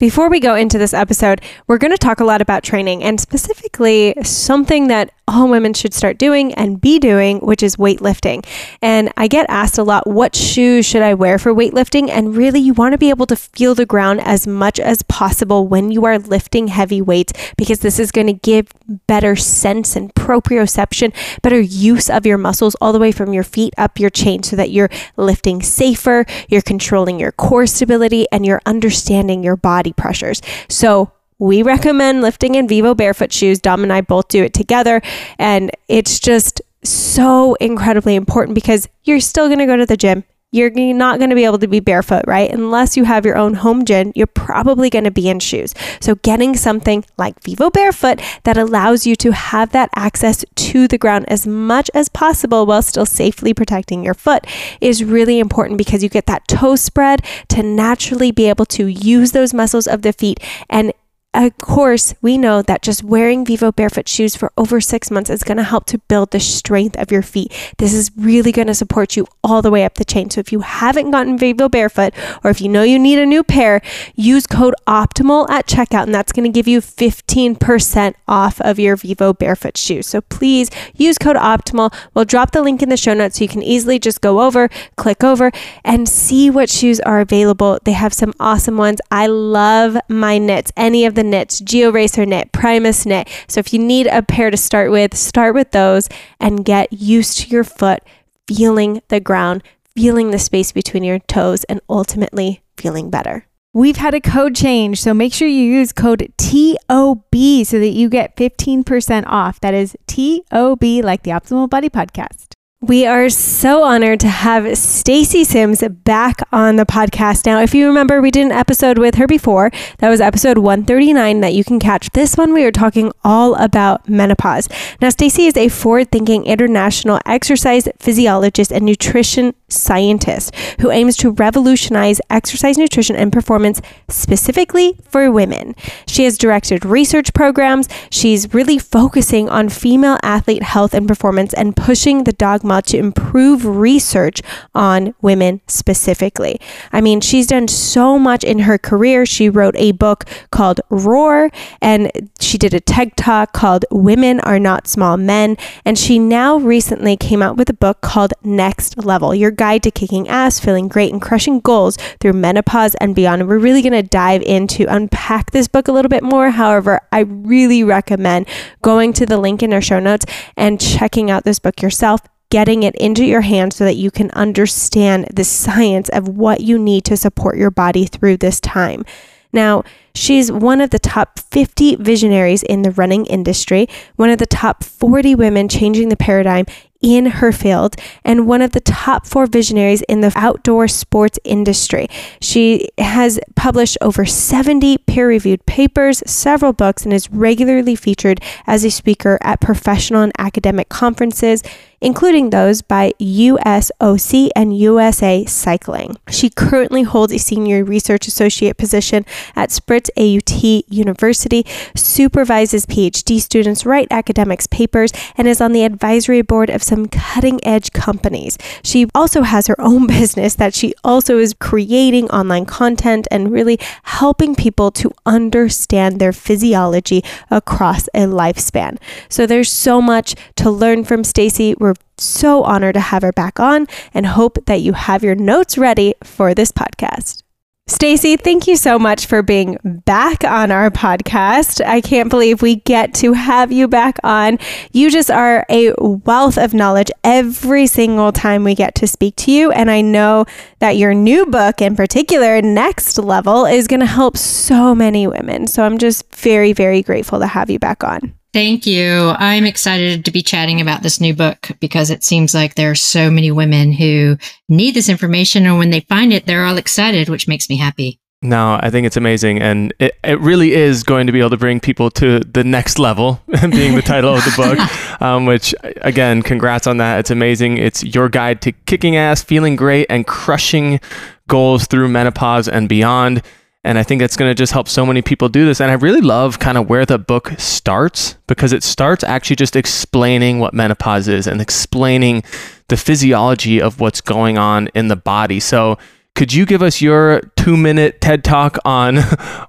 Before we go into this episode, we're going to talk a lot about training and specifically something that all women should start doing and be doing, which is weightlifting. And I get asked a lot, what shoes should I wear for weightlifting? And really, you want to be able to feel the ground as much as possible when you are lifting heavy weights, because this is going to give better sense and proprioception, better use of your muscles all the way from your feet up your chain so that you're lifting safer, you're controlling your core stability, and you're understanding your body pressures. So we recommend lifting in Vivo Barefoot shoes. Dom and I both do it together. And it's just so incredibly important because you're still going to go to the gym. You're not going to be able to be barefoot, right? Unless you have your own home gym, you're probably going to be in shoes. So getting something like Vivo Barefoot that allows you to have that access to the ground as much as possible while still safely protecting your foot is really important, because you get that toe spread to naturally be able to use those muscles of the feet. And of course, we know that just wearing Vivo Barefoot shoes for over 6 months is going to help to build the strength of your feet. This is really going to support you all the way up the chain. So if you haven't gotten Vivo Barefoot, or if you know you need a new pair, use code OPTIMAL at checkout, and that's going to give you 15% off of your Vivo Barefoot shoes. So please use code OPTIMAL. We'll drop the link in the show notes so you can easily just go over, click over, and see what shoes are available. They have some awesome ones. I love my knits. Any of the knits, GeoRacer knit, Primus knit. So if you need a pair to start with those and get used to your foot, feeling the ground, feeling the space between your toes, and ultimately feeling better. We've had a code change, so make sure you use code TOB so that you get 15% off. That is TOB, like the Optimal Body Podcast. We are so honored to have Stacy Sims back on the podcast. Now, if you remember, we did an episode with her before. That was episode 139 that you can catch. This one, we were talking all about menopause. Now, Stacy is a forward-thinking international exercise physiologist and nutrition scientist who aims to revolutionize exercise, nutrition, and performance specifically for women. She has directed research programs. She's really focusing on female athlete health and performance and pushing the dogma to improve research on women specifically. I mean, she's done so much in her career. She wrote a book called Roar, and she did a TED Talk called Women Are Not Small Men, and she now recently came out with a book called Next Level, Your Guide to Kicking Ass, Feeling Great, and Crushing Goals Through Menopause and Beyond. And we're really going to dive into unpack this book a little bit more. However, I really recommend going to the link in our show notes and checking out this book yourself, getting it into your hands so that you can understand the science of what you need to support your body through this time. Now, she's one of the top 50 visionaries in the running industry, one of the top 40 women changing the paradigm in her field, and one of the top 4 visionaries in the outdoor sports industry. She has published over 70 peer-reviewed papers, several books, and is regularly featured as a speaker at professional and academic conferences, including those by USOC and USA Cycling. She currently holds a senior research associate position at Spritz AUT University, supervises PhD students, write academics papers, and is on the advisory board of some cutting-edge companies. She also has her own business that she also is creating online content and really helping people to understand their physiology across a lifespan. So there's so much to learn from Stacy. We're so honored to have her back on and hope that you have your notes ready for this podcast. Stacy, thank you so much for being back on our podcast. I can't believe we get to have you back on. You just are a wealth of knowledge every single time we get to speak to you. And I know that your new book in particular, Next Level, is going to help so many women. So I'm just very, very grateful to have you back on. Thank you. I'm excited to be chatting about this new book because it seems like there are so many women who need this information, and when they find it, they're all excited, which makes me happy. No, I think it's amazing. And it really is going to be able to bring people to the next level, being the title of the book, which, again, congrats on that. It's amazing. It's your guide to kicking ass, feeling great, and crushing goals through menopause and beyond. And I think that's going to just help so many people do this. And I really love kind of where the book starts, because it starts actually just explaining what menopause is and explaining the physiology of what's going on in the body. So could you give us your 2-minute TED Talk on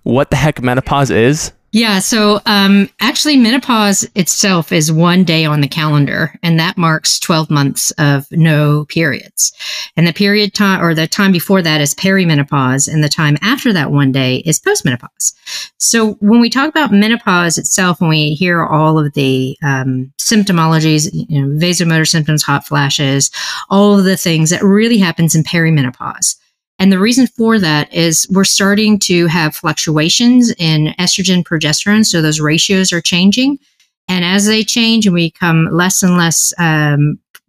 what the heck menopause is? Yeah. So actually, menopause itself is 1 day on the calendar, and that marks 12 months of no periods. And the period time, or the time before that, is perimenopause, and the time after that 1 day is postmenopause. So when we talk about menopause itself, when we hear all of the symptomologies, vasomotor symptoms, hot flashes, all of the things that really happens in perimenopause. And the reason for that is we're starting to have fluctuations in estrogen, progesterone. So those ratios are changing. And as they change and we become less and less,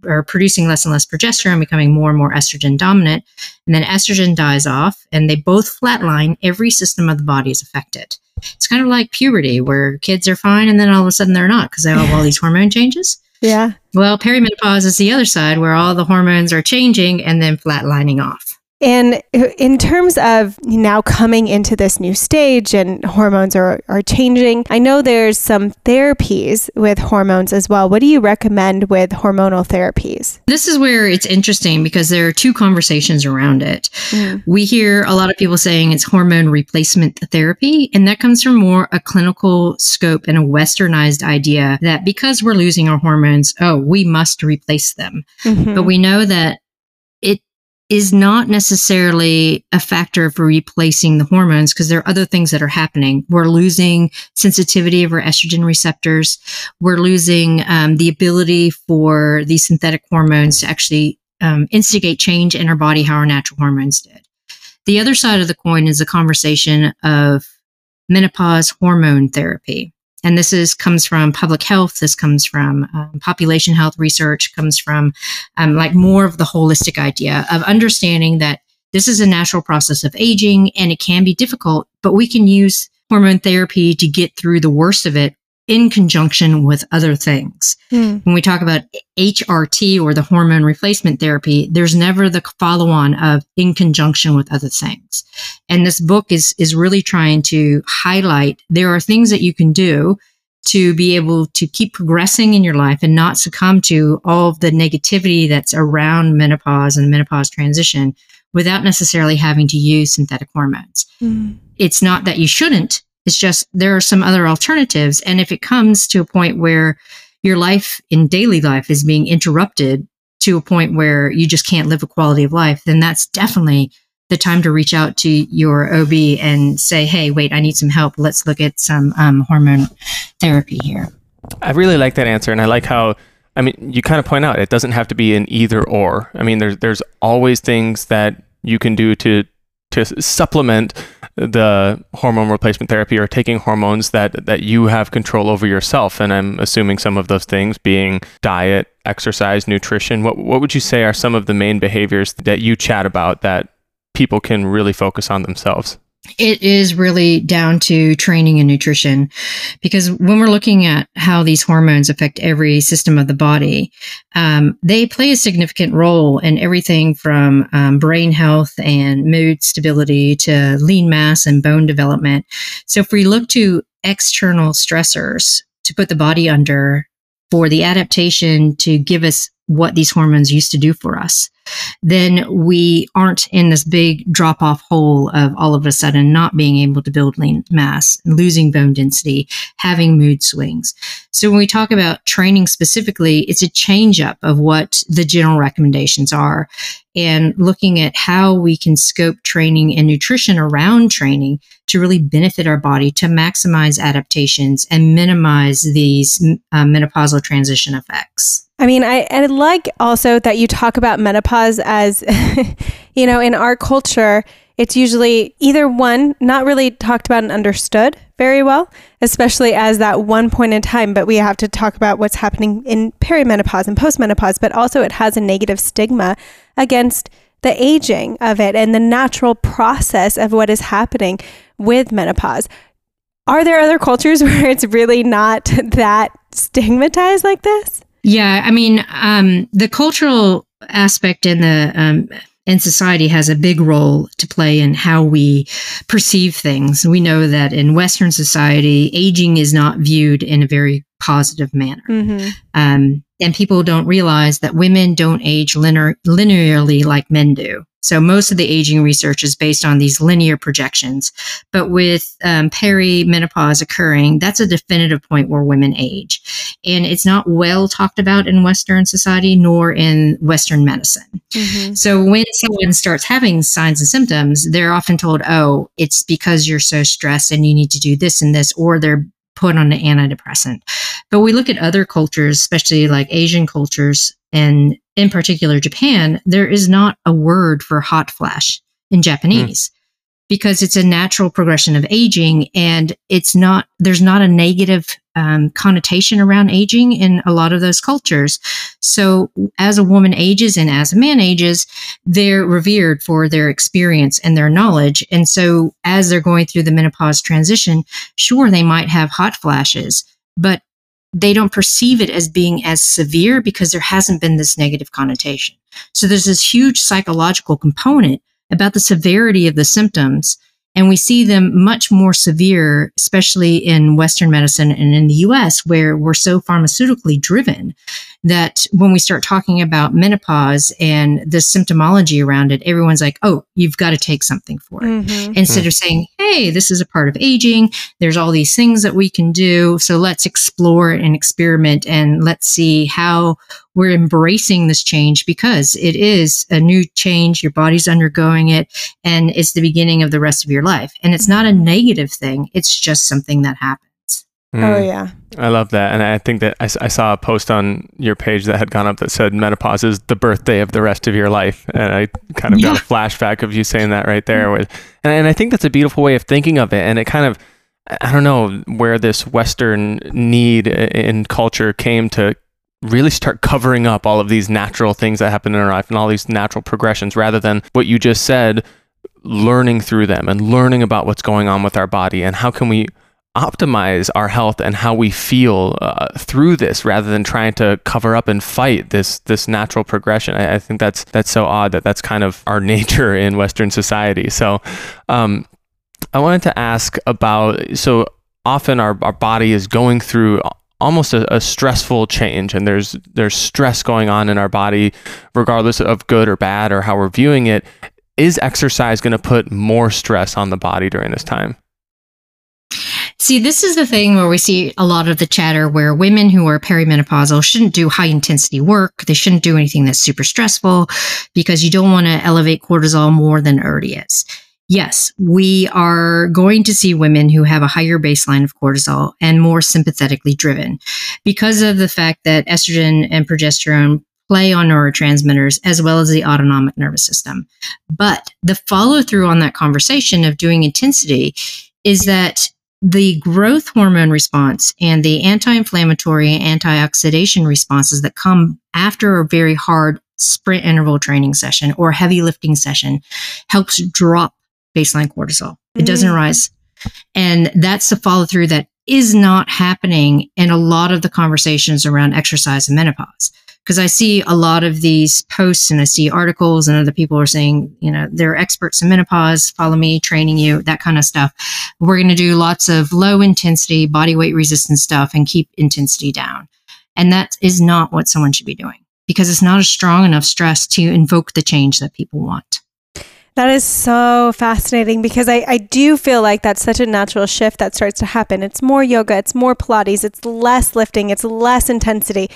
or producing less and less progesterone, becoming more and more estrogen dominant, and then estrogen dies off and they both flatline, every system of the body is affected. It's kind of like puberty, where kids are fine and then all of a sudden they're not because they have all these hormone changes. Yeah. Well, perimenopause is the other side, where all the hormones are changing and then flatlining off. And in terms of now coming into this new stage and hormones are changing, I know there's some therapies with hormones as well. What do you recommend with hormonal therapies? This is where it's interesting, because there are two conversations around it. Mm. We hear a lot of people saying it's hormone replacement therapy, and that comes from more a clinical scope and a westernized idea that because we're losing our hormones, oh, we must replace them. Mm-hmm. But we know that is not necessarily a factor for replacing the hormones, because there are other things that are happening. We're losing sensitivity of our estrogen receptors. We're losing the ability for these synthetic hormones to actually instigate change in our body how our natural hormones did. The other side of the coin is the conversation of menopause hormone therapy. And this comes from public health. This comes from population health research, comes from like more of the holistic idea of understanding that this is a natural process of aging and it can be difficult, but we can use hormone therapy to get through the worst of it in conjunction with other things. Mm. When we talk about HRT, or the hormone replacement therapy, there's never the follow-on of in conjunction with other things. And this book is really trying to highlight there are things that you can do to be able to keep progressing in your life and not succumb to all of the negativity that's around menopause and menopause transition without necessarily having to use synthetic hormones. Mm. It's not that you shouldn't. It's just there are some other alternatives. And if it comes to a point where your life in daily life is being interrupted to a point where you just can't live a quality of life, then that's definitely the time to reach out to your OB and say, hey, wait, I need some help. Let's look at some hormone therapy here. I really like that answer. And I like how, I mean, you kind of point out it doesn't have to be an either or. I mean, there's always things that you can do to supplement the hormone replacement therapy, or taking hormones that you have control over yourself. And I'm assuming some of those things being diet, exercise, nutrition. What would you say are some of the main behaviors that you chat about that people can really focus on themselves? It is really down to training and nutrition, because when we're looking at how these hormones affect every system of the body, they play a significant role in everything from brain health and mood stability to lean mass and bone development. So if we look to external stressors to put the body under for the adaptation to give us what these hormones used to do for us, then we aren't in this big drop-off hole of all of a sudden not being able to build lean mass, losing bone density, having mood swings. So when we talk about training specifically, it's a change-up of what the general recommendations are, and looking at how we can scope training and nutrition around training to really benefit our body, to maximize adaptations and minimize these menopausal transition effects. I mean, I like also that you talk about menopause as, in our culture, it's usually either one, not really talked about and understood very well, especially as that one point in time, but we have to talk about what's happening in perimenopause and postmenopause, but also it has a negative stigma against the aging of it and the natural process of what is happening with menopause. Are there other cultures where it's really not that stigmatized like this? Yeah, I mean, the cultural aspect in the and society has a big role to play in how we perceive things. We know that in Western society, aging is not viewed in a very positive manner. Mm-hmm. And people don't realize that women don't age linearly like men do. So most of the aging research is based on these linear projections. But with perimenopause occurring, that's a definitive point where women age. And it's not well talked about in Western society, nor in Western medicine. Mm-hmm. So when someone starts having signs and symptoms, they're often told, oh, it's because you're so stressed and you need to do this and this, or they're put on an antidepressant. But we look at other cultures, especially like Asian cultures, and in particular Japan, there is not a word for hot flash in Japanese because it's a natural progression of aging, and it's not, there's not a negative connotation around aging in a lot of those cultures. So as a woman ages and as a man ages, they're revered for their experience and their knowledge. And so as they're going through the menopause transition, sure, they might have hot flashes, but they don't perceive it as being as severe because there hasn't been this negative connotation. So there's this huge psychological component about the severity of the symptoms, and we see them much more severe, especially in Western medicine and in the US, where we're so pharmaceutically driven that when we start talking about menopause and the symptomology around it, everyone's like, oh, you've got to take something for it. Mm-hmm. Instead of saying, hey, this is a part of aging. There's all these things that we can do. So let's explore and experiment and let's see how we're embracing this change, because it is a new change. Your body's undergoing it, and it's the beginning of the rest of your life. And it's not a negative thing. It's just something that happens. Oh, yeah. I love that. And I think that I saw a post on your page that had gone up that said menopause is the birthday of the rest of your life. And I kind of got a flashback of you saying that right there. And I think that's a beautiful way of thinking of it. And it kind of, I don't know where this Western need in culture came to really start covering up all of these natural things that happen in our life and all these natural progressions, rather than what you just said, learning through them and learning about what's going on with our body and how can we optimize our health and how we feel through this, rather than trying to cover up and fight this natural progression. I think that's so odd that that's kind of our nature in Western society. So I wanted to ask about, so often our body is going through almost a stressful change, and there's stress going on in our body, regardless of good or bad or how we're viewing it. Is exercise going to put more stress on the body during this time? See, this is the thing where we see a lot of the chatter where women who are perimenopausal shouldn't do high intensity work. They shouldn't do anything that's super stressful because you don't want to elevate cortisol more than it already is. Yes, we are going to see women who have a higher baseline of cortisol and more sympathetically driven because of the fact that estrogen and progesterone play on neurotransmitters as well as the autonomic nervous system. But the follow through on that conversation of doing intensity is that the growth hormone response and the anti-inflammatory and anti-oxidation responses that come after a very hard sprint interval training session or heavy lifting session helps drop baseline cortisol. It doesn't rise. And that's the follow through that is not happening in a lot of the conversations around exercise and menopause. Because I see a lot of these posts and I see articles and other people are saying, you know, they're experts in menopause, follow me, training you, that kind of stuff. We're going to do lots of low intensity, body weight resistance stuff and keep intensity down. And that is not what someone should be doing, because it's not a strong enough stress to invoke the change that people want. That is so fascinating, because I do feel like that's such a natural shift that starts to happen. It's more yoga, it's more Pilates, it's less lifting, it's less intensity.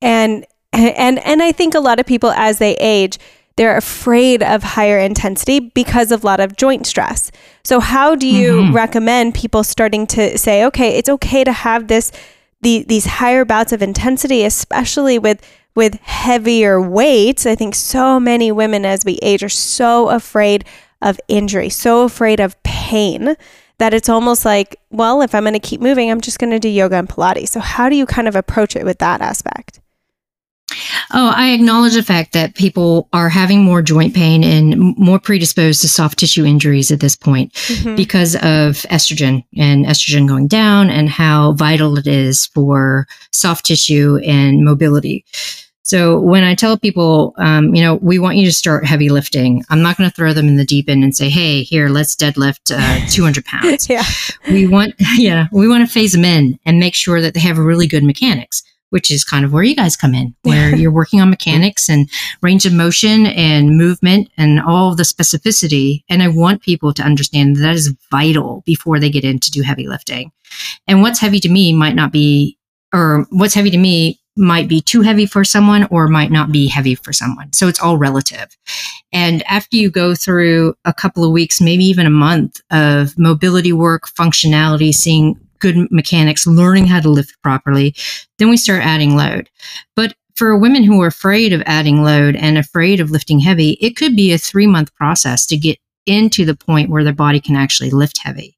And I think a lot of people, as they age, they're afraid of higher intensity because of a lot of joint stress. So how do you recommend people starting to say, okay, it's okay to have these higher bouts of intensity, especially with heavier weights? I think so many women as we age are so afraid of injury, so afraid of pain, that it's almost like, well, if I'm going to keep moving, I'm just going to do yoga and Pilates. So how do you kind of approach it with that aspect? Oh, I acknowledge the fact that people are having more joint pain and more predisposed to soft tissue injuries at this point because of estrogen and estrogen going down and how vital it is for soft tissue and mobility. So when I tell people, you know, we want you to start heavy lifting, I'm not going to throw them in the deep end and say, hey, here, let's deadlift 200 pounds. We want to phase them in and make sure that they have really good mechanics, which is kind of where you guys come in, where you're working on mechanics and range of motion and movement and all the specificity. And I want people to understand that is vital before they get in to do heavy lifting. And what's heavy to me might not be, or what's heavy to me might be too heavy for someone or might not be heavy for someone. So it's all relative. And after you go through a couple of weeks, maybe even a month of mobility work, functionality, seeing good mechanics, learning how to lift properly, then we start adding load. But for women who are afraid of adding load and afraid of lifting heavy, it could be a 3-month process to get into the point where their body can actually lift heavy.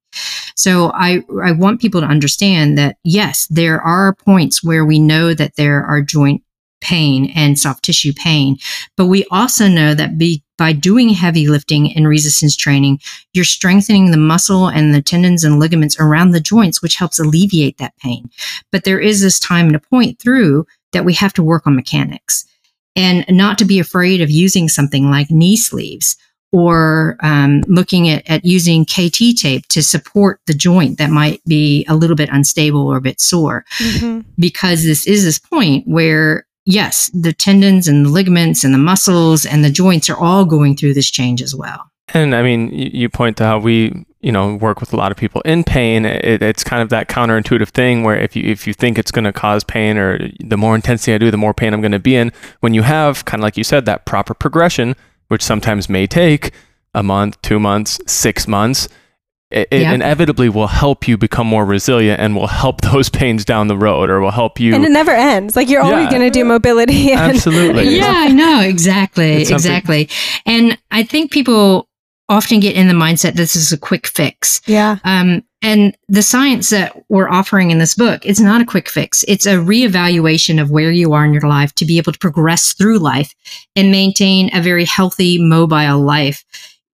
So I want people to understand that, yes, there are points where we know that there are joint pain and soft tissue pain, but we also know that by doing heavy lifting and resistance training, you're strengthening the muscle and the tendons and ligaments around the joints, which helps alleviate that pain. But there is this time and a point through that we have to work on mechanics and not to be afraid of using something like knee sleeves or looking at using KT tape to support the joint that might be a little bit unstable or a bit sore. Because this is this point where, yes, the tendons and the ligaments and the muscles and the joints are all going through this change as well. And I mean, you point to how we, you know, work with a lot of people in pain. It's kind of that counterintuitive thing where if you think it's going to cause pain, or the more intensity I do, the more pain I'm going to be in, when you have, kind of like you said, that proper progression, which sometimes may take a month, 2 months, 6 months, it inevitably will help you become more resilient and will help those pains down the road, or will help you. And it never ends. Like you're always going to do mobility. Absolutely. Exactly. And I think people often get in the mindset this is a quick fix. And the science that we're offering in this book, it's not a quick fix. It's a reevaluation of where you are in your life to be able to progress through life and maintain a very healthy, mobile life.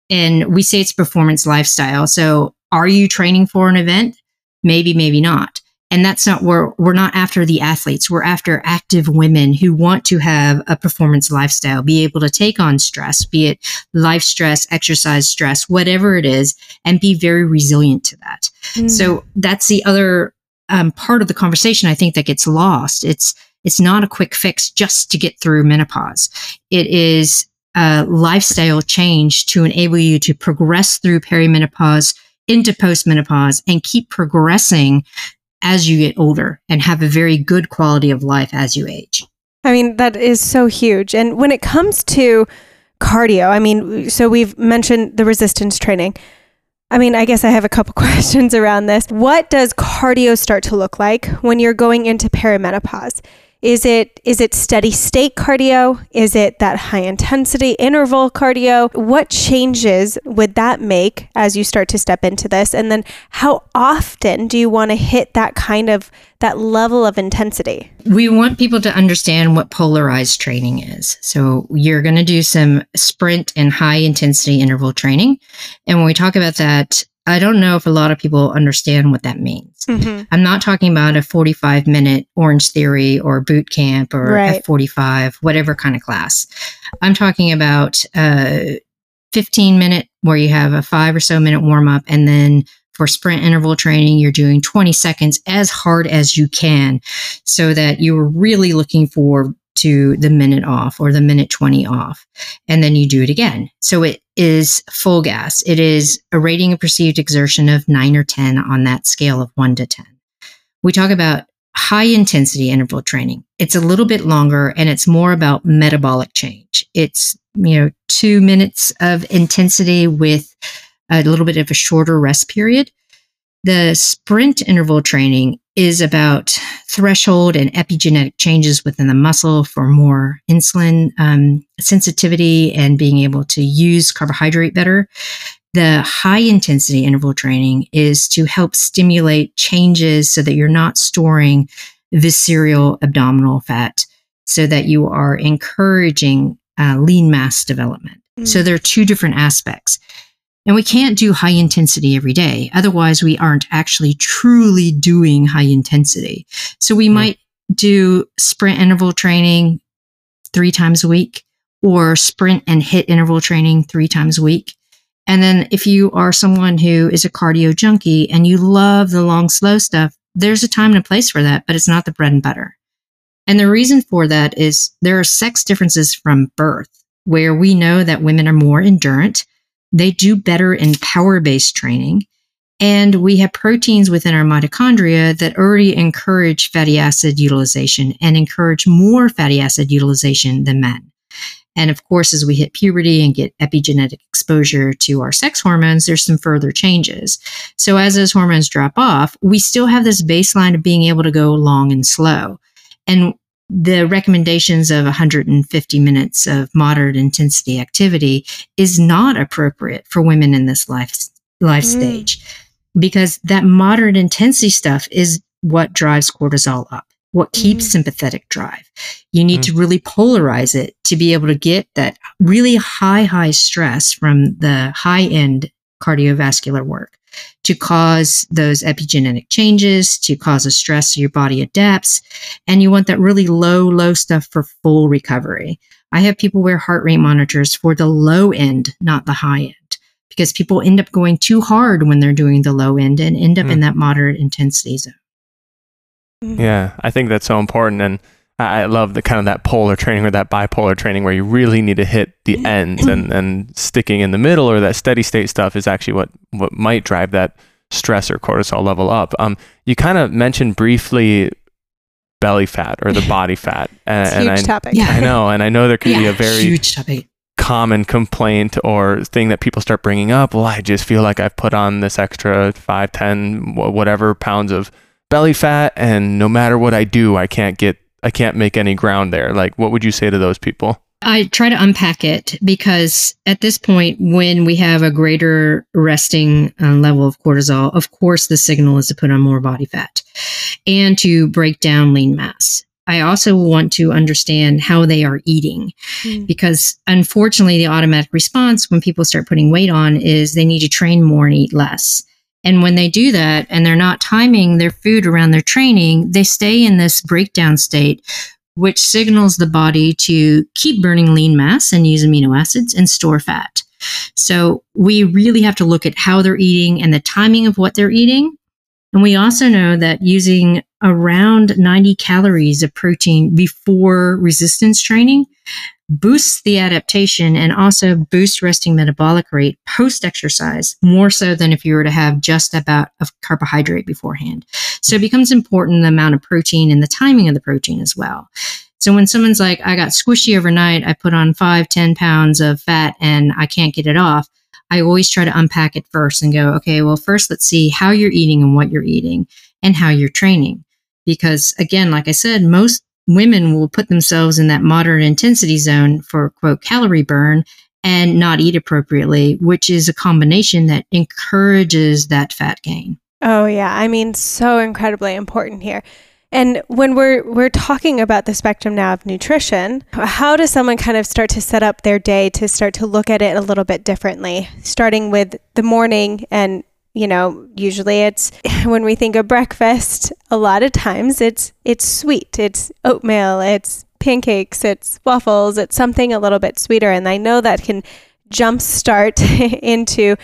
And we say it's performance lifestyle. So are you training for an event? Maybe, maybe not. And that's not where we're not after the athletes. We're after active women who want to have a performance lifestyle, be able to take on stress, be it life stress, exercise stress, whatever it is, and be very resilient to that. So that's the other part of the conversation I think that gets lost. It's not a quick fix just to get through menopause. It is a lifestyle change to enable you to progress through perimenopause into postmenopause and keep progressing as you get older and have a very good quality of life as you age. I mean, that is so huge. And when it comes to cardio, I mean, so we've mentioned the resistance training. I mean, I guess I have a couple questions around this. What does cardio start to look like when you're going into perimenopause? Is it steady state cardio? Is it that high intensity interval cardio? What changes would that make as you start to step into this? And then how often do you want to hit that kind of, that level of intensity? We want people to understand what polarized training is. So you're going to do some sprint and high intensity interval training. And when we talk about that, I don't know if a lot of people understand what that means. I'm not talking about a 45-minute Orange Theory or boot camp or F45, whatever kind of class. I'm talking about 15-minute where you have a 5 or so minute warm-up, and then for sprint interval training, you're doing 20 seconds as hard as you can so that you're really looking for to the minute off or the minute 20 off, and then you do it again. So it is full gas. It is a rating of perceived exertion of 9 or 10 on that scale of 1 to 10. We talk about high intensity interval training. It's a little bit longer and it's more about metabolic change. It's, you know, 2 minutes of intensity with a little bit of a shorter rest period. The sprint interval training is about threshold and epigenetic changes within the muscle for more insulin sensitivity and being able to use carbohydrate better. The high intensity interval training is to help stimulate changes so that you're not storing visceral abdominal fat so that you are encouraging lean mass development. Mm. So there are two different aspects. And we can't do high intensity every day. Otherwise, we aren't actually truly doing high intensity. So we might do sprint interval training 3 times a week or sprint and HIIT interval training 3 times a week. And then if you are someone who is a cardio junkie and you love the long, slow stuff, there's a time and a place for that, but it's not the bread and butter. And the reason for that is there are sex differences from birth, where we know that women are more endurant. They do better in power-based training. And we have proteins within our mitochondria that already encourage fatty acid utilization and encourage more fatty acid utilization than men. And of course, as we hit puberty and get epigenetic exposure to our sex hormones, there's some further changes. So as those hormones drop off, we still have this baseline of being able to go long and slow. And the recommendations of 150 minutes of moderate intensity activity is not appropriate for women in this life stage, because that moderate intensity stuff is what drives cortisol up, what keeps sympathetic drive. You need to really polarize it to be able to get that really high stress from the high-end cardiovascular work to cause those epigenetic changes, to cause a stress so your body adapts. And you want that really low stuff for full recovery. I have people wear heart rate monitors for the low end, not the high end, because people end up going too hard when they're doing the low end and end up in that moderate intensity zone. Yeah, I think that's so important. And I love the kind of that polar training or that bipolar training where you really need to hit the ends, and sticking in the middle or that steady state stuff is actually what might drive that stress or cortisol level up. You kind of mentioned briefly belly fat or the body fat. And huge topic. Yeah. I know. And I know there can be a very huge topic. Common complaint or thing that people start bringing up. Well, I just feel like I've put on this extra 5, 10, whatever pounds of belly fat. And no matter what I do, I can't make any ground there. Like, what would you say to those people? I try to unpack it, because at this point, when we have a greater resting level of cortisol, of course, the signal is to put on more body fat and to break down lean mass. I also want to understand how they are eating, because unfortunately, the automatic response when people start putting weight on is they need to train more and eat less. And when they do that and they're not timing their food around their training, they stay in this breakdown state, which signals the body to keep burning lean mass and use amino acids and store fat. So we really have to look at how they're eating and the timing of what they're eating. And we also know that using around 90 calories of protein before resistance training boosts the adaptation and also boosts resting metabolic rate post-exercise, more so than if you were to have just about a carbohydrate beforehand. So it becomes important, the amount of protein and the timing of the protein as well. So when someone's like, I got squishy overnight, I put on 5, 10 pounds of fat and I can't get it off, I always try to unpack it first and go, okay, well, first let's see how you're eating and what you're eating and how you're training. Because again, like I said, most women will put themselves in that moderate intensity zone for, quote, calorie burn and not eat appropriately, which is a combination that encourages that fat gain. Oh, yeah. I mean, so incredibly important here. And when we're talking about the spectrum now of nutrition, how does someone kind of start to set up their day to start to look at it a little bit differently, starting with the morning? And you know, usually it's when we think of breakfast, a lot of times it's sweet, it's oatmeal, it's pancakes, it's waffles, it's something a little bit sweeter. And I know that can jumpstart into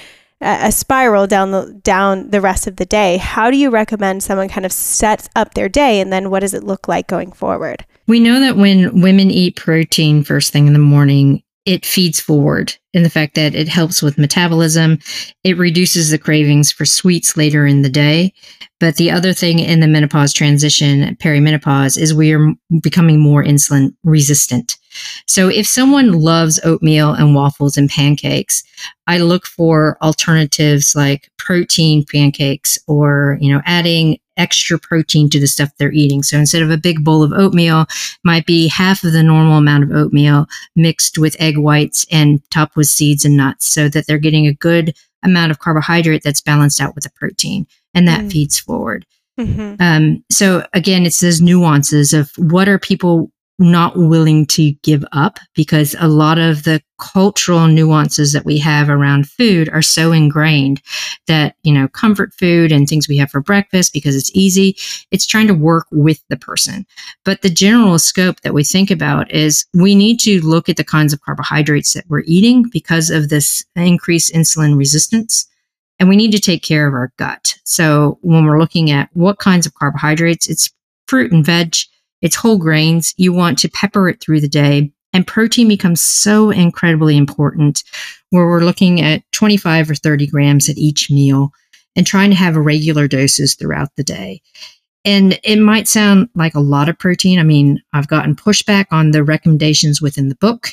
a spiral down the rest of the day. How do you recommend someone kind of sets up their day, and then what does it look like going forward? We know that when women eat protein first thing in the morning, it feeds forward in the fact that it helps with metabolism. It reduces the cravings for sweets later in the day. But the other thing in the menopause transition, perimenopause, is we are becoming more insulin resistant. So if someone loves oatmeal and waffles and pancakes, I look for alternatives like protein pancakes, or, you know, adding extra protein to the stuff they're eating. So instead of a big bowl of oatmeal, might be half of the normal amount of oatmeal mixed with egg whites and topped with seeds and nuts, so that they're getting a good amount of carbohydrate that's balanced out with the protein, and that feeds forward. So again, it's those nuances of what are people not willing to give up, because a lot of the cultural nuances that we have around food are so ingrained that, you know, comfort food and things we have for breakfast because it's easy, it's trying to work with the person. But the general scope that we think about is we need to look at the kinds of carbohydrates that we're eating because of this increased insulin resistance. And we need to take care of our gut. So when we're looking at what kinds of carbohydrates, it's fruit and veg, it's whole grains. You want to pepper it through the day. And protein becomes so incredibly important, where we're looking at 25 or 30 grams at each meal and trying to have regular doses throughout the day. And it might sound like a lot of protein. I mean, I've gotten pushback on the recommendations within the book,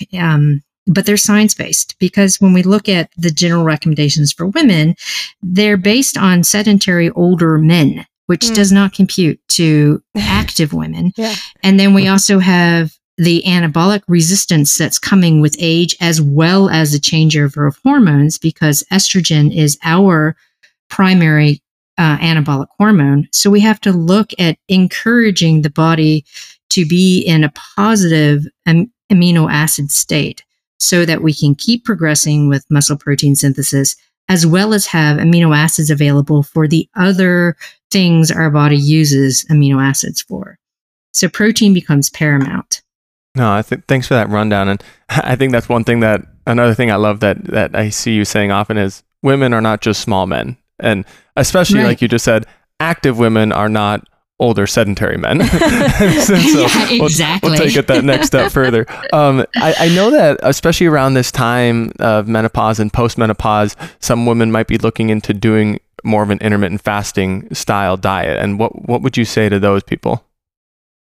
but they're science-based, because when we look at the general recommendations for women, they're based on sedentary older men, which does not compute to active women. Yeah. And then we also have the anabolic resistance that's coming with age, as well as the changeover of hormones, because estrogen is our primary anabolic hormone. So we have to look at encouraging the body to be in a positive amino acid state so that we can keep progressing with muscle protein synthesis, as well as have amino acids available for the other things our body uses amino acids for. So protein becomes paramount. No, thanks for that rundown. And I think that's one thing that, another thing I love that I see you saying often is women are not just small men. And especially, right, like you just said, active women are not older sedentary men. Exactly. We'll take it that next step further. I know that especially around this time of menopause and postmenopause, some women might be looking into doing more of an intermittent fasting style diet. And what would you say to those people?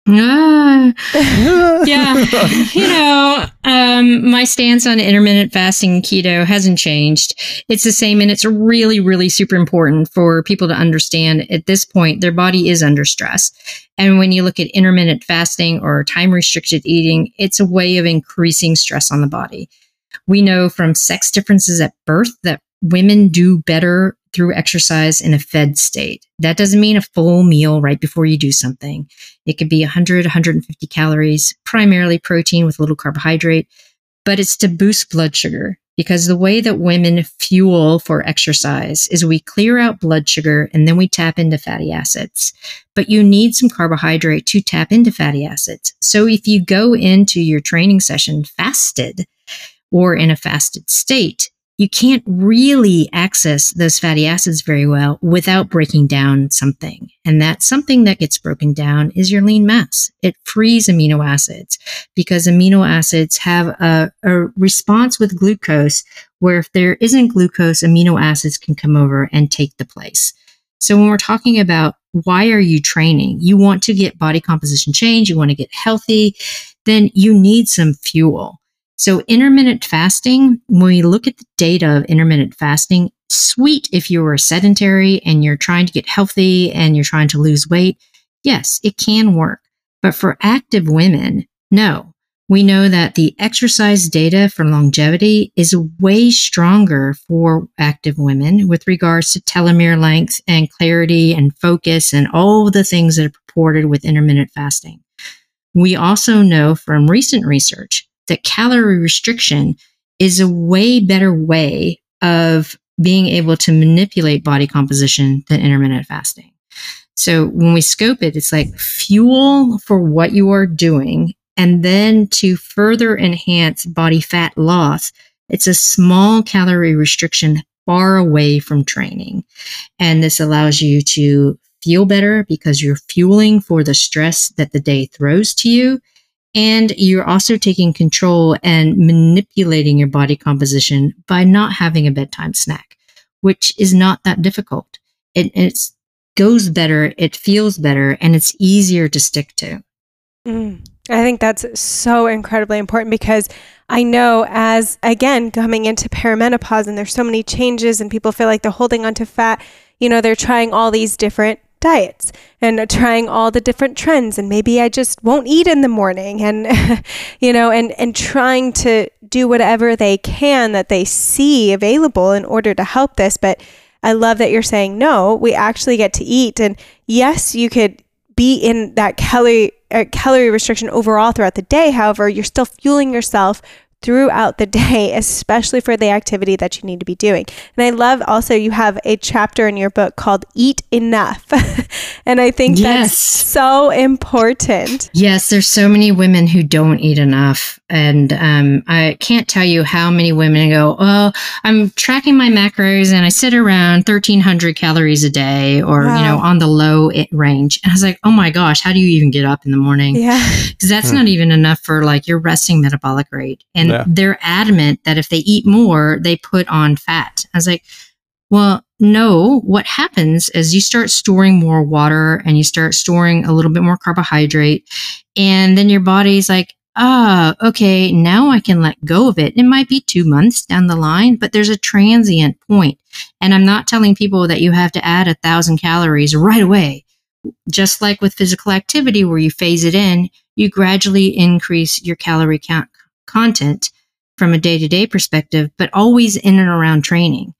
Yeah, you know, my stance on intermittent fasting and keto hasn't changed. It's the same, and it's really, really super important for people to understand at this point, their body is under stress. And when you look at intermittent fasting or time-restricted eating, it's a way of increasing stress on the body. We know from sex differences at birth that women do better through exercise in a fed state. That doesn't mean a full meal right before you do something. It could be 100, 150 calories, primarily protein with a little carbohydrate, but it's to boost blood sugar, because the way that women fuel for exercise is we clear out blood sugar and then we tap into fatty acids. But you need some carbohydrate to tap into fatty acids. So if you go into your training session fasted or in a fasted state, you can't really access those fatty acids very well without breaking down something. And that something that gets broken down is your lean mass. It frees amino acids, because amino acids have a response with glucose, where if there isn't glucose, amino acids can come over and take the place. So when we're talking about why are you training, you want to get body composition change, you want to get healthy, then you need some fuel. So intermittent fasting, when we look at the data of intermittent fasting, sweet if you were sedentary and you're trying to get healthy and you're trying to lose weight, yes, it can work. But for active women, no. We know that the exercise data for longevity is way stronger for active women with regards to telomere length and clarity and focus and all the things that are purported with intermittent fasting. We also know from recent research that calorie restriction is a way better way of being able to manipulate body composition than intermittent fasting. So when we scope it, it's like fuel for what you are doing. And then to further enhance body fat loss, it's a small calorie restriction far away from training. And this allows you to feel better because you're fueling for the stress that the day throws to you. And you're also taking control and manipulating your body composition by not having a bedtime snack, which is not that difficult. It goes better, it feels better, and it's easier to stick to. I think that's so incredibly important, because I know as, again, coming into perimenopause and there's so many changes and people feel like they're holding onto fat, you know, they're trying all these different diets and trying all the different trends, and maybe I just won't eat in the morning, and you know, and trying to do whatever they can that they see available in order to help this. But I love that you're saying, no, we actually get to eat. And yes, you could be in that calorie restriction overall throughout the day. However, you're still fueling yourself throughout the day, especially for the activity that you need to be doing. And I love also you have a chapter in your book called Eat Enough. And I think that's so important. Yes, there's so many women who don't eat enough. And I can't tell you how many women go, oh, I'm tracking my macros and I sit around 1,300 calories a day or, wow, you know, on the low range. And I was like, oh my gosh, how do you even get up in the morning? Yeah, because that's not even enough for like your resting metabolic rate. And they're adamant that if they eat more, they put on fat. I was like, well, no, what happens is you start storing more water and you start storing a little bit more carbohydrate. And then your body's like, oh, okay, now I can let go of it. It might be 2 months down the line, but there's a transient point. And I'm not telling people that you have to add 1,000 calories right away. Just like with physical activity where you phase it in, you gradually increase your calorie count content from a day-to-day perspective, but always in and around training,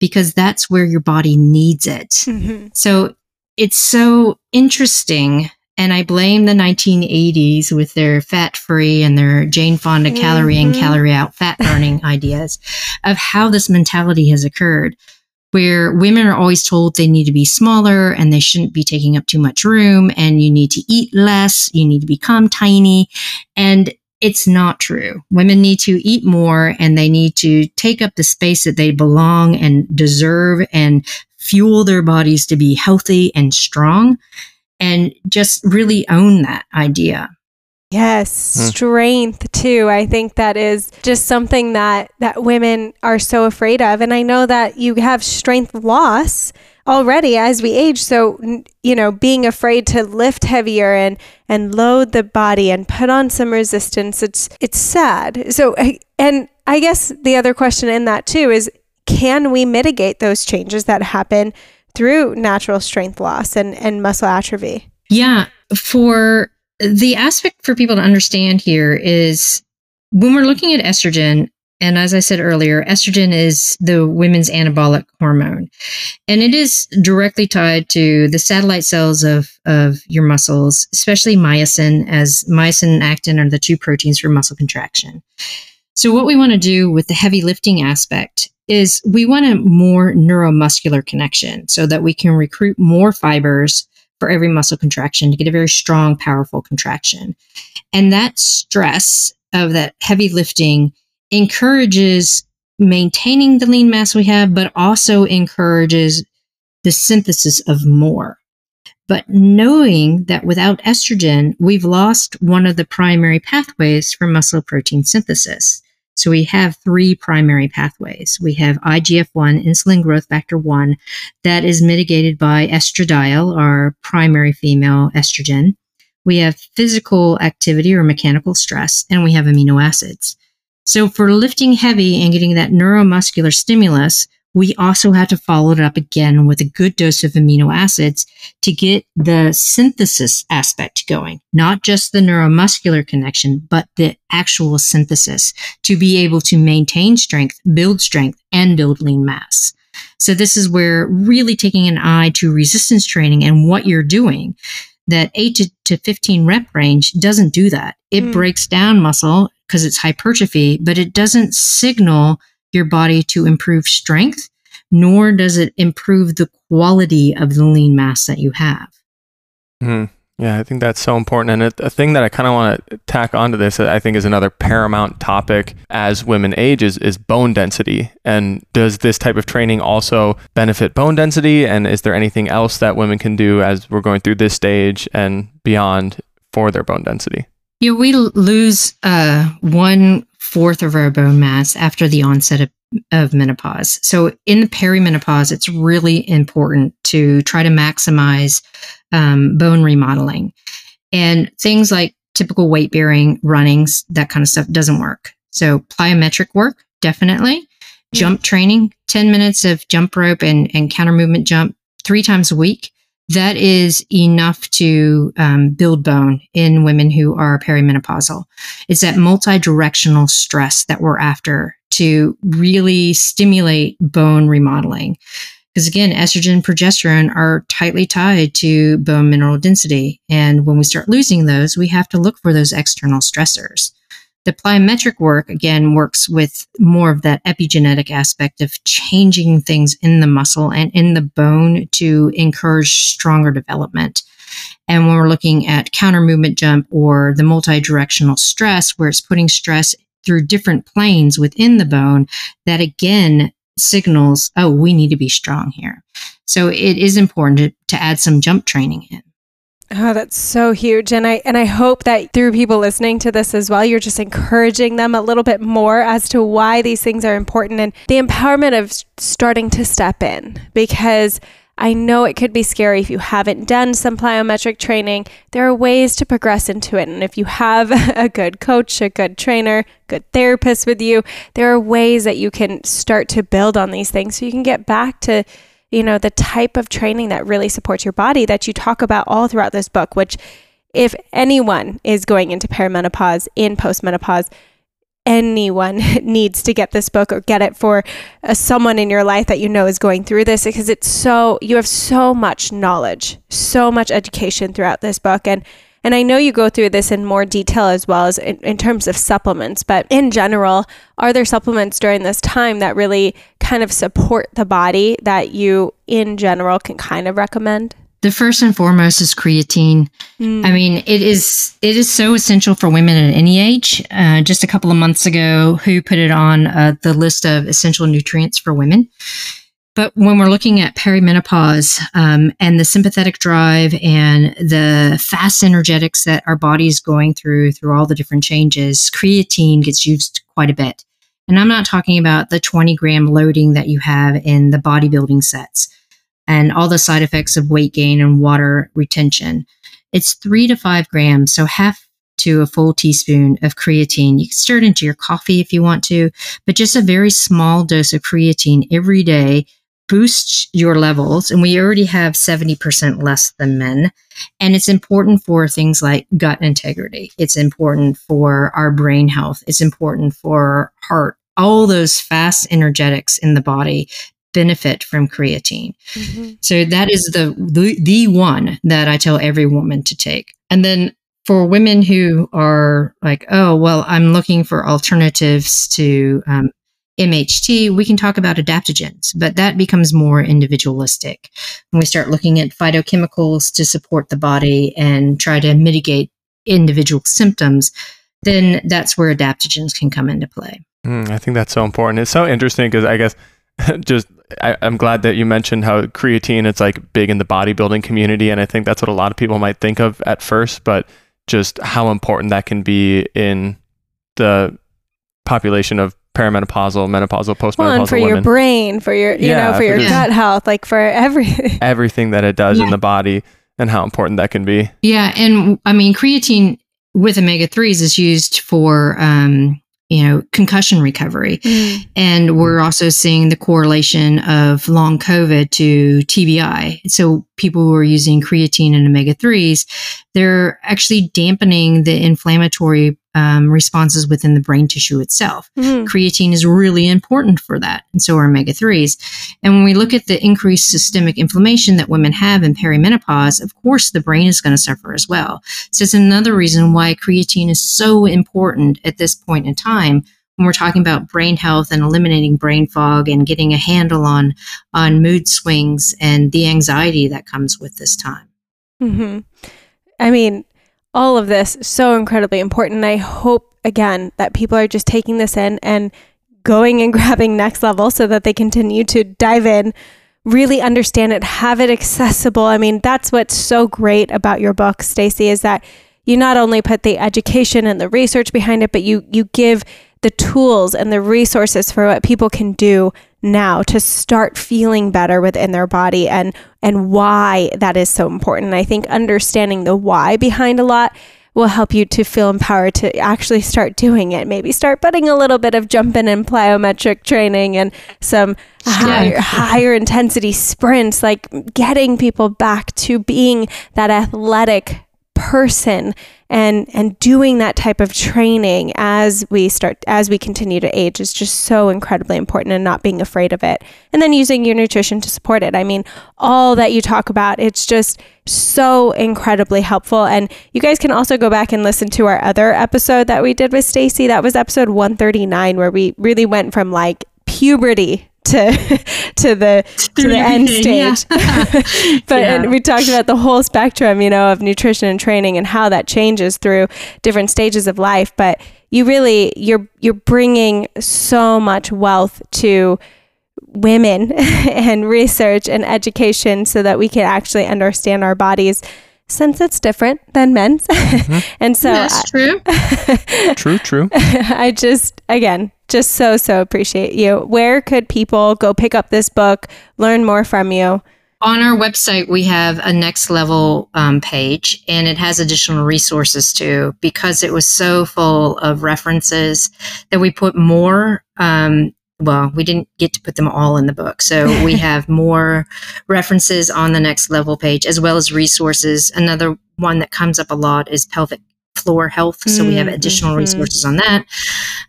because that's where your body needs it. Mm-hmm. So it's so interesting. And I blame the 1980s with their fat-free and their Jane Fonda calorie in, calorie out fat burning ideas of how this mentality has occurred, where women are always told they need to be smaller and they shouldn't be taking up too much room and you need to eat less, you need to become tiny. And it's not true. Women need to eat more and they need to take up the space that they belong and deserve and fuel their bodies to be healthy and strong and just really own that idea. Yes, strength too. I think that is just something that women are so afraid of. And I know that you have strength loss already as we age. So, you know, being afraid to lift heavier and load the body and put on some resistance, it's sad. So, and I guess the other question in that too is, can we mitigate those changes that happen through natural strength loss and muscle atrophy? Yeah. For the aspect for people to understand here is when we're looking at estrogen, and as I said earlier, estrogen is the women's anabolic hormone, and it is directly tied to the satellite cells of your muscles, especially myosin, as myosin and actin are the two proteins for muscle contraction. So what we want to do with the heavy lifting aspect is we want a more neuromuscular connection so that we can recruit more fibers for every muscle contraction to get a very strong, powerful contraction. And that stress of that heavy lifting encourages maintaining the lean mass we have, but also encourages the synthesis of more. But knowing that without estrogen, we've lost one of the primary pathways for muscle protein synthesis. So we have three primary pathways. We have IGF-1, insulin growth factor 1, that is mitigated by estradiol, our primary female estrogen. We have physical activity or mechanical stress, and we have amino acids. So for lifting heavy and getting that neuromuscular stimulus, we also have to follow it up again with a good dose of amino acids to get the synthesis aspect going, not just the neuromuscular connection, but the actual synthesis to be able to maintain strength, and build lean mass. So this is where really taking an eye to resistance training and what you're doing. That 8 to 15 rep range doesn't do that. It breaks down muscle because it's hypertrophy, but it doesn't signal your body to improve strength, nor does it improve the quality of the lean mass that you have. Yeah, I think that's so important. And a thing that I kind of want to tack onto this, I think is another paramount topic as women age is bone density. And does this type of training also benefit bone density? And is there anything else that women can do as we're going through this stage and beyond for their bone density? Yeah, we lose 1/4 of our bone mass after the onset of menopause. So in the perimenopause, it's really important to try to maximize bone remodeling, and things like typical weight bearing, runnings, that kind of stuff doesn't work. So plyometric work, definitely. Jump training, 10 minutes of jump rope and counter movement jump 3 times a week. That is enough to build bone in women who are perimenopausal. It's that multi-directional stress that we're after to really stimulate bone remodeling. Because again, estrogen and progesterone are tightly tied to bone mineral density. And when we start losing those, we have to look for those external stressors. The plyometric work, again, works with more of that epigenetic aspect of changing things in the muscle and in the bone to encourage stronger development. And when we're looking at counter movement jump or the multidirectional stress, where it's putting stress through different planes within the bone, that again signals, oh, we need to be strong here. So it is important to add some jump training in. Oh, that's so huge. And I hope that through people listening to this as well, you're just encouraging them a little bit more as to why these things are important and the empowerment of starting to step in, because I know it could be scary if you haven't done some plyometric training. There are ways to progress into it. And if you have a good coach, a good trainer, good therapist with you, there are ways that you can start to build on these things so you can get back to, you know, the type of training that really supports your body that you talk about all throughout this book, which if anyone is going into perimenopause, in postmenopause, anyone needs to get this book or get it for someone in your life that you know is going through this, because it's so, you have so much knowledge, so much education throughout this book. And I know you go through this in more detail as well as in terms of supplements, but in general, are there supplements during this time that really kind of support the body that you in general can kind of recommend? The first and foremost is creatine. I mean, it is so essential for women at any age. Just a couple of months ago, WHO put it on the list of essential nutrients for women. But when we're looking at perimenopause and the sympathetic drive and the fast energetics that our body is going through all the different changes, creatine gets used quite a bit. And I'm not talking about the 20-gram loading that you have in the bodybuilding sets and all the side effects of weight gain and water retention. It's 3 to 5 grams, so half to a full teaspoon of creatine. You can stir it into your coffee if you want to, but just a very small dose of creatine every day boosts your levels. And we already have 70% less than men. And it's important for things like gut integrity. It's important for our brain health. It's important for heart. All those fast energetics in the body benefit from creatine. Mm-hmm. So that is the one that I tell every woman to take. And then for women who are like, oh, well, I'm looking for alternatives to MHT, we can talk about adaptogens, but that becomes more individualistic when we start looking at phytochemicals to support the body and try to mitigate individual symptoms. Then that's where adaptogens can come into play. I think that's so important. It's so interesting because I guess I'm glad that you mentioned how creatine, it's like big in the bodybuilding community. And I think that's what a lot of people might think of at first, but just how important that can be in the population of perimenopausal, menopausal, postmenopausal women. For your brain, for your, for your gut health, like for everything. Everything that it does in the body and how important that can be. Yeah. And I mean, creatine with omega-3s is used for, concussion recovery. And we're also seeing the correlation of long COVID to TBI. So people who are using creatine and omega-3s, they're actually dampening the inflammatory responses within the brain tissue itself. Creatine is really important for that. And so are omega-3s. And when we look at the increased systemic inflammation that women have in perimenopause, of course, the brain is going to suffer as well. So it's another reason why creatine is so important at this point in time when we're talking about brain health and eliminating brain fog and getting a handle on mood swings and the anxiety that comes with this time. I mean, all of this is so incredibly important. I hope, again, that people are just taking this in and going and grabbing Next Level so that they continue to dive in, really understand it, have it accessible. I mean, that's what's so great about your book, Stacy, is that you not only put the education and the research behind it, but you give the tools and the resources for what people can do now to start feeling better within their body and why that is so important. I think understanding the why behind a lot will help you to feel empowered to actually start doing it. Maybe start putting a little bit of jumping and plyometric training and some higher intensity sprints, like getting people back to being that athletic person and doing that type of training as we continue to age is just so incredibly important, and not being afraid of it. And then using your nutrition to support it. I mean, all that you talk about, it's just so incredibly helpful. And you guys can also go back and listen to our other episode that we did with Stacy. That was episode 139, where we really went from like puberty to the end stage. Yeah. But yeah. And we talked about the whole spectrum, you know, of nutrition and training and how that changes through different stages of life. But you really, you're bringing so much wealth to women and research and education so that we can actually understand our bodies, since it's different than men's. Mm-hmm. And so that's true. True. I just, again, just so appreciate you. Where could people go pick up this book, learn more from you? On our website, we have a Next Level page, and it has additional resources too, because it was so full of references that we put more, well, we didn't get to put them all in the book. So we have more references on the Next Level page, as well as resources. Another one that comes up a lot is pelvic floor health. So we have additional resources on that.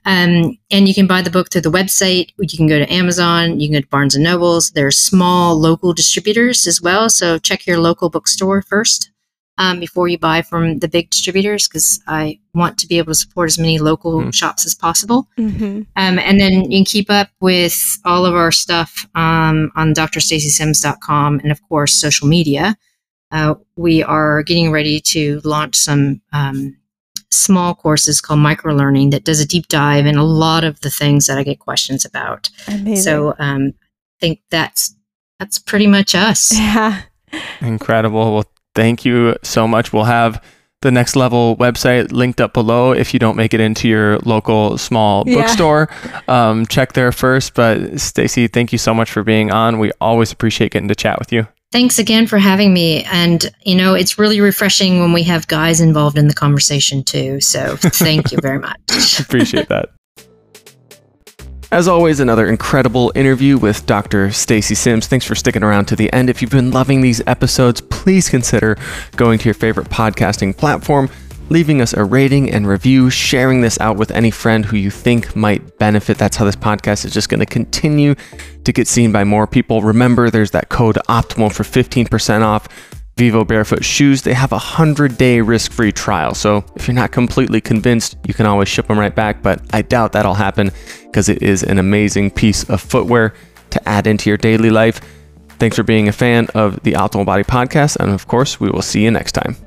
And you can buy the book through the website. You can go to Amazon. You can go to Barnes & Nobles. There are small local distributors as well. So check your local bookstore first before you buy from the big distributors, because I want to be able to support as many local shops as possible. Mm-hmm. And then you can keep up with all of our stuff on drstacysims.com, and, of course, social media. We are getting ready to launch some small courses called microlearning that does a deep dive in a lot of the things that I get questions about. Amazing. So I think that's pretty much us. Yeah. Incredible. Well, thank you so much. We'll have the Next Level website linked up below. If you don't make it into your local small bookstore, check there first. But Stacy, thank you so much for being on. We always appreciate getting to chat with you. Thanks again for having me. And, you know, it's really refreshing when we have guys involved in the conversation too. So thank you very much. Appreciate that. As always, another incredible interview with Dr. Stacy Sims. Thanks for sticking around to the end. If you've been loving these episodes, please consider going to your favorite podcasting platform, leaving us a rating and review, sharing this out with any friend who you think might benefit. That's how this podcast is just going to continue to get seen by more people. Remember, there's that code OPTIMAL for 15% off Vivo Barefoot shoes. They have a 100-day risk-free trial. So if you're not completely convinced, you can always ship them right back, but I doubt that'll happen because it is an amazing piece of footwear to add into your daily life. Thanks for being a fan of the Optimal Body Podcast. And of course, we will see you next time.